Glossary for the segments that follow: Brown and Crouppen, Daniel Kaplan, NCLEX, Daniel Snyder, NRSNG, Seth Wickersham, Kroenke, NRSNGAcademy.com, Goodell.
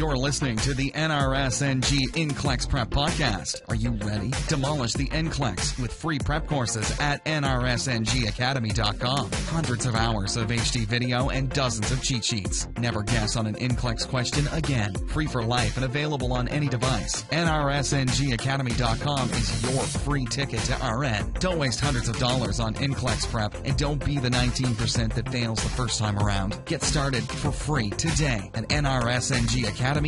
You're listening to the NRSNG NCLEX Prep Podcast. Are you ready? Demolish the NCLEX with free prep courses at NRSNGAcademy.com. Hundreds of hours of HD video and dozens of cheat sheets. Never guess on an NCLEX question again. Free for life and available on any device. NRSNGAcademy.com is your free ticket to RN. Don't waste hundreds of dollars on NCLEX prep, and don't be the 19% that fails the first time around. Get started for free today at NRSNGAcademy.com. All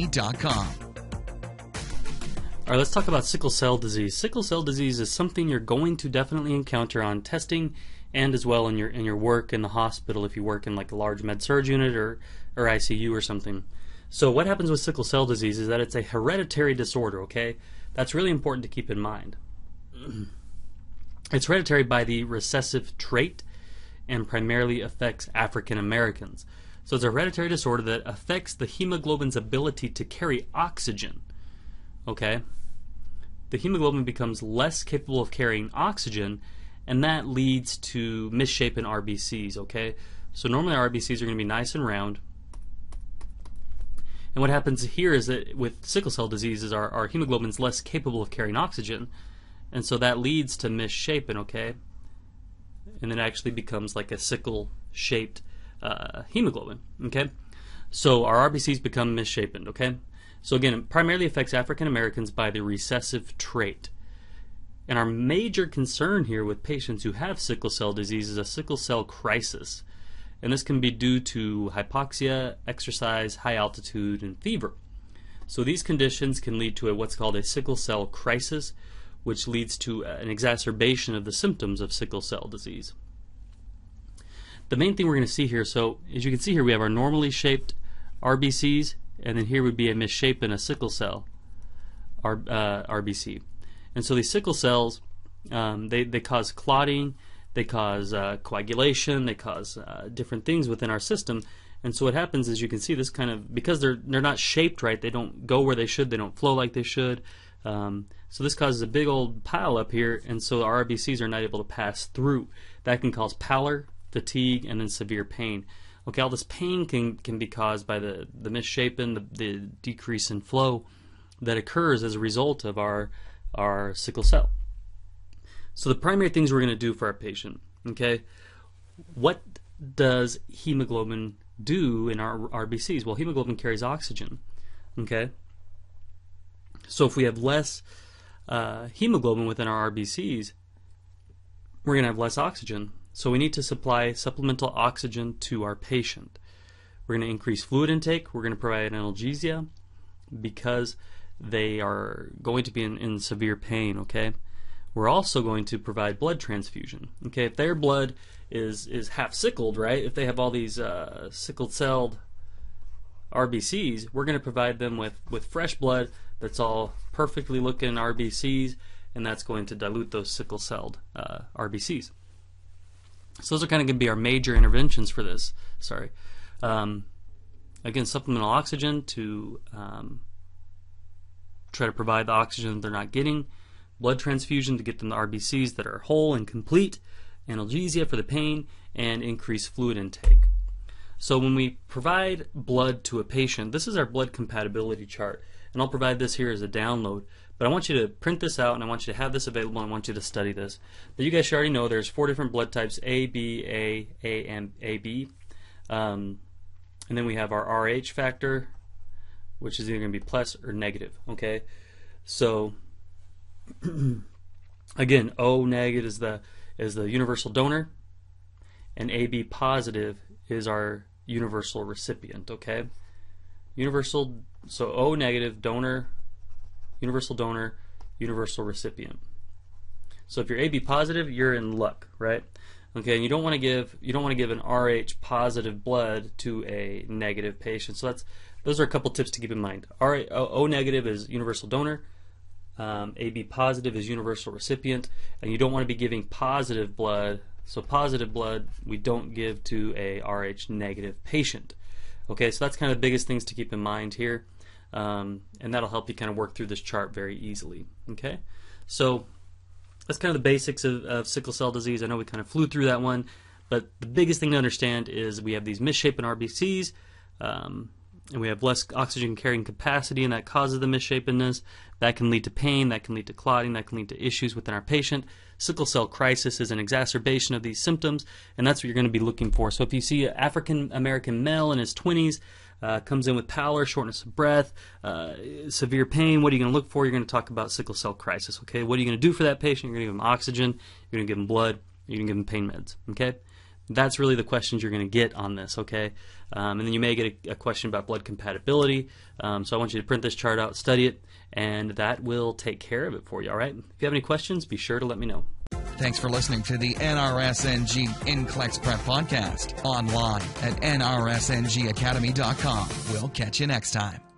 right, let's talk about sickle cell disease. Sickle cell disease is something you're going to definitely encounter on testing and as well in your work in the hospital if you work in like a large med-surg unit or ICU or something. So what happens with sickle cell disease is that it's a hereditary disorder, okay? That's really important to keep in mind. It's hereditary by the recessive trait and primarily affects African Americans. So it's a hereditary disorder that affects the hemoglobin's ability to carry oxygen, okay? The hemoglobin becomes less capable of carrying oxygen, and that leads to misshapen RBCs, okay? So normally RBCs are going to be nice and round. And what happens here is that with sickle cell diseases, our hemoglobin is less capable of carrying oxygen, and so that leads to misshapen, okay? And then it actually becomes like a sickle-shaped hemoglobin, okay? So our RBCs become misshapen, okay? So again, it primarily affects African Americans by the recessive trait. And our major concern here with patients who have sickle cell disease is a sickle cell crisis. And this can be due to hypoxia, exercise, high altitude, and fever. So these conditions can lead to what's called a sickle cell crisis, which leads to an exacerbation of the symptoms of sickle cell disease. The main thing we're going to see here, so as you can see here, we have our normally shaped RBCs, and then here would be a misshapen, a sickle cell RBC. And so these sickle cells, they cause clotting, they cause coagulation, they cause different things within our system. And so what happens is you can see this kind of, because they're not shaped right, they don't go where they should, they don't flow like they should. So this causes a big old pile up here, and so the RBCs are not able to pass through. That can cause pallor, fatigue, and then severe pain. Okay, all this pain can be caused by the misshapen, the decrease in flow that occurs as a result of our sickle cell. So the primary things we're going to do for our patient, okay, what does hemoglobin do in our RBCs? Well, hemoglobin carries oxygen, okay? So if we have less hemoglobin within our RBCs, we're going to have less oxygen. So we need to supply supplemental oxygen to our patient. We're going to increase fluid intake. We're going to provide analgesia because they are going to be in severe pain, okay? We're also going to provide blood transfusion. Okay, if their blood is half sickled, right? If they have all these sickled celled RBCs, we're going to provide them with fresh blood that's all perfectly looking RBCs, and that's going to dilute those sickle celled RBCs. So those are kind of going to be our major interventions for this. Sorry. Again, supplemental oxygen to try to provide the oxygen that they're not getting. Blood transfusion to get them the RBCs that are whole and complete, analgesia for the pain, and increased fluid intake. So when we provide blood to a patient, this is our blood compatibility chart, and I'll provide this here as a download, but I want you to print this out, and I want you to have this available, and I want you to study this. But you guys should already know there's 4 different blood types, A, B, A, and AB, and then we have our Rh factor, which is either going to be plus or negative, okay? So again, O negative is the universal donor, and AB positive is our universal recipient, okay? Universal, so O negative, donor, universal recipient. So if you're AB positive, you're in luck, right? Okay, and you don't want to give an Rh positive blood to a negative patient. So those are a couple tips to keep in mind. O negative is universal donor. AB positive is universal recipient, and you don't want to be giving positive blood, so positive blood we don't give to a Rh negative patient. Okay, so that's kind of the biggest things to keep in mind here, and that'll help you kind of work through this chart very easily. Okay, so that's kind of the basics of sickle cell disease. I know we kind of flew through that one, but the biggest thing to understand is we have these misshapen RBCs, and we have less oxygen carrying capacity, and that causes the misshapenness. That can lead to pain, that can lead to clotting, that can lead to issues within our patient. Sickle cell crisis is an exacerbation of these symptoms, and that's what you're going to be looking for. So if you see an African American male in his 20s, comes in with pallor, shortness of breath, severe pain, what are you going to look for? You're going to talk about sickle cell crisis, okay? What are you going to do for that patient? You're going to give them oxygen, you're going to give them blood, you're going to give them pain meds, okay? That's really the questions you're going to get on this, okay? And then you may get a question about blood compatibility. So I want you to print this chart out, study it, and that will take care of it for you, all right? If you have any questions, be sure to let me know. Thanks for listening to the NRSNG NCLEX Prep Podcast online at NRSNGAcademy.com. We'll catch you next time.